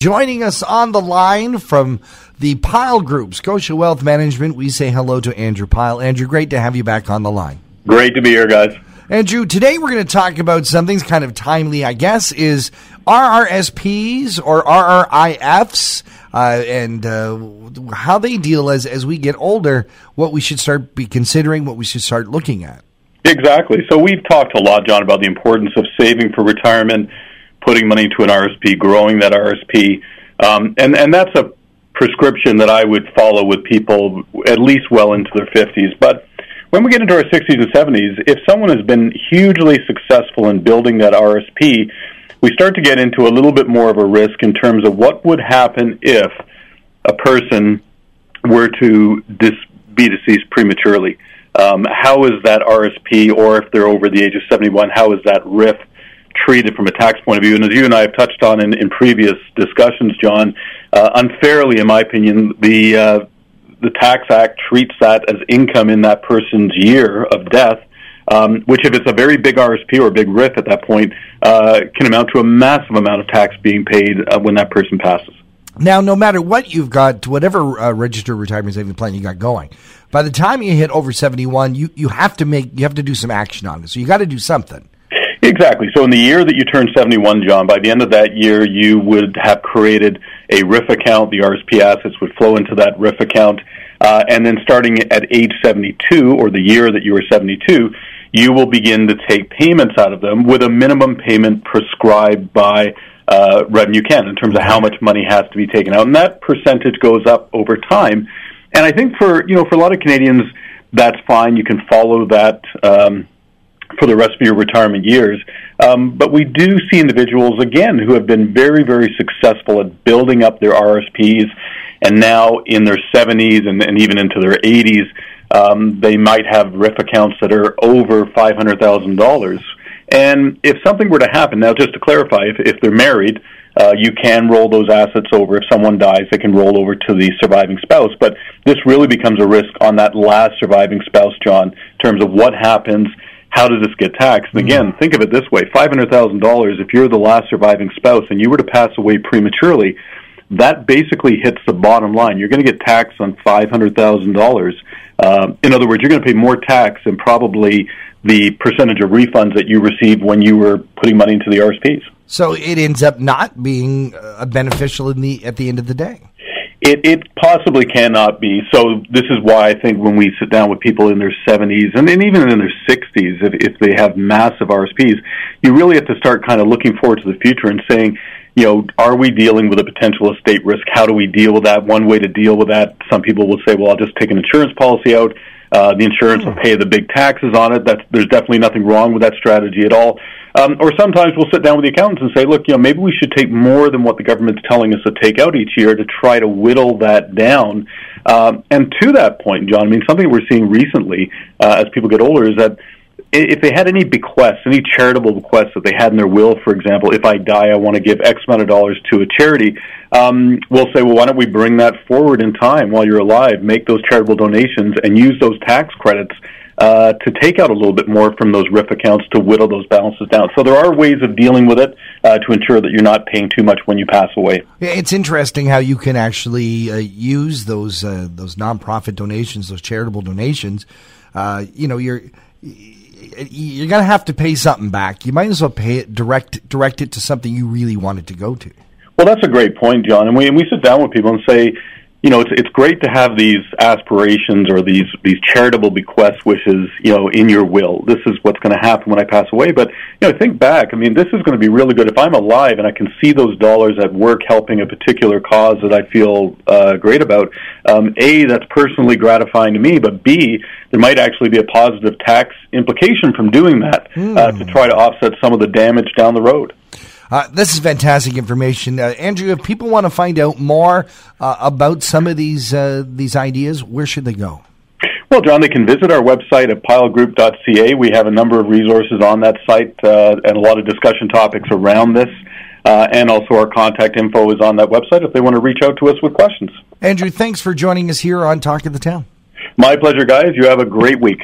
Joining us on the line from the Pyle Group, Scotia Wealth Management, we say hello to Andrew Pyle. Andrew, great to have you back on the line. Great to be here, guys. Andrew, today we're going to talk about something kind of timely, I guess, is RRSPs or RRIFs and how they deal as we get older, what we should start be considering, what we should start looking at. Exactly. So we've talked a lot, John, about the importance of saving for retirement, putting money into an RRSP, growing that RRSP. And that's a prescription that I would follow with people at least well into their 50s. But when we get into our 60s and 70s, if someone has been hugely successful in building that RRSP, we start to get into a little bit more of a risk in terms of what would happen if a person were to be deceased prematurely. How is that RRSP, or if they're over the age of 71, how is that RRIF treated from a tax point of view? And as you and I have touched on in previous discussions, John, unfairly, in my opinion, the Tax Act treats that as income in that person's year of death, which if it's a very big RRSP or a big RRIF at that point, can amount to a massive amount of tax being paid when that person passes. Now, no matter what you've got, whatever registered retirement savings plan you got going, by the time you hit over 71, you have to do some action on it. So you got to do something. Exactly. So in the year that you turn 71, John, by the end of that year, you would have created a RRIF account. The RRSP assets would flow into that RRIF account. And then starting at age 72, or the year that you were 72, you will begin to take payments out of them with a minimum payment prescribed by Revenue Canada in terms of how much money has to be taken out. And that percentage goes up over time. And I think for a lot of Canadians, that's fine. You can follow that for the rest of your retirement years. But we do see individuals, again, who have been very, very successful at building up their RRSPs, and now in their 70s and even into their 80s, they might have RRIF accounts that are over $500,000. And if something were to happen, now just to clarify, if they're married, you can roll those assets over. If someone dies, they can roll over to the surviving spouse. But this really becomes a risk on that last surviving spouse, John, in terms of what happens. How does this get taxed? And again, think of it this way, $500,000, if you're the last surviving spouse and you were to pass away prematurely, that basically hits the bottom line. You're going to get taxed on $500,000. In other words, you're going to pay more tax than probably the percentage of refunds that you received when you were putting money into the RRSPs. So it ends up not being beneficial at the end of the day. It possibly cannot be. So this is why I think when we sit down with people in their 70s and then even in their 60s, if they have massive RRSPs, you really have to start kind of looking forward to the future and saying, you know, are we dealing with a potential estate risk? How do we deal with that? One way to deal with that, some people will say, well, I'll just take an insurance policy out. The insurance will pay the big taxes on it. There's definitely nothing wrong with that strategy at all. Or sometimes we'll sit down with the accountants and say, look, you know, maybe we should take more than what the government's telling us to take out each year to try to whittle that down. And to that point, John, I mean, something we're seeing recently as people get older is that if they had any bequests, any charitable bequests that they had in their will, for example, if I die, I want to give X amount of dollars to a charity, we'll say, well, why don't we bring that forward in time while you're alive, make those charitable donations, and use those tax credits to take out a little bit more from those RRIF accounts to whittle those balances down. So there are ways of dealing with it to ensure that you're not paying too much when you pass away. It's interesting how you can actually use those nonprofit donations, those charitable donations. You're going to have to pay something back. You might as well pay it, direct it to something you really wanted to go to. Well, that's a great point, John. And we sit down with people and say, you know, it's great to have these aspirations or these charitable bequest wishes, you know, in your will. This is what's going to happen when I pass away. But, you know, think back. I mean, this is going to be really good. If I'm alive and I can see those dollars at work helping a particular cause that I feel great about, A, that's personally gratifying to me, but B, there might actually be a positive tax implication from doing that to try to offset some of the damage down the road. This is fantastic information. Andrew, if people want to find out more about some of these ideas, where should they go? Well, John, they can visit our website at pylegroup.ca. We have a number of resources on that site and a lot of discussion topics around this. And also our contact info is on that website if they want to reach out to us with questions. Andrew, thanks for joining us here on Talk of the Town. My pleasure, guys. You have a great week.